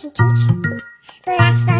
can teach. Bless the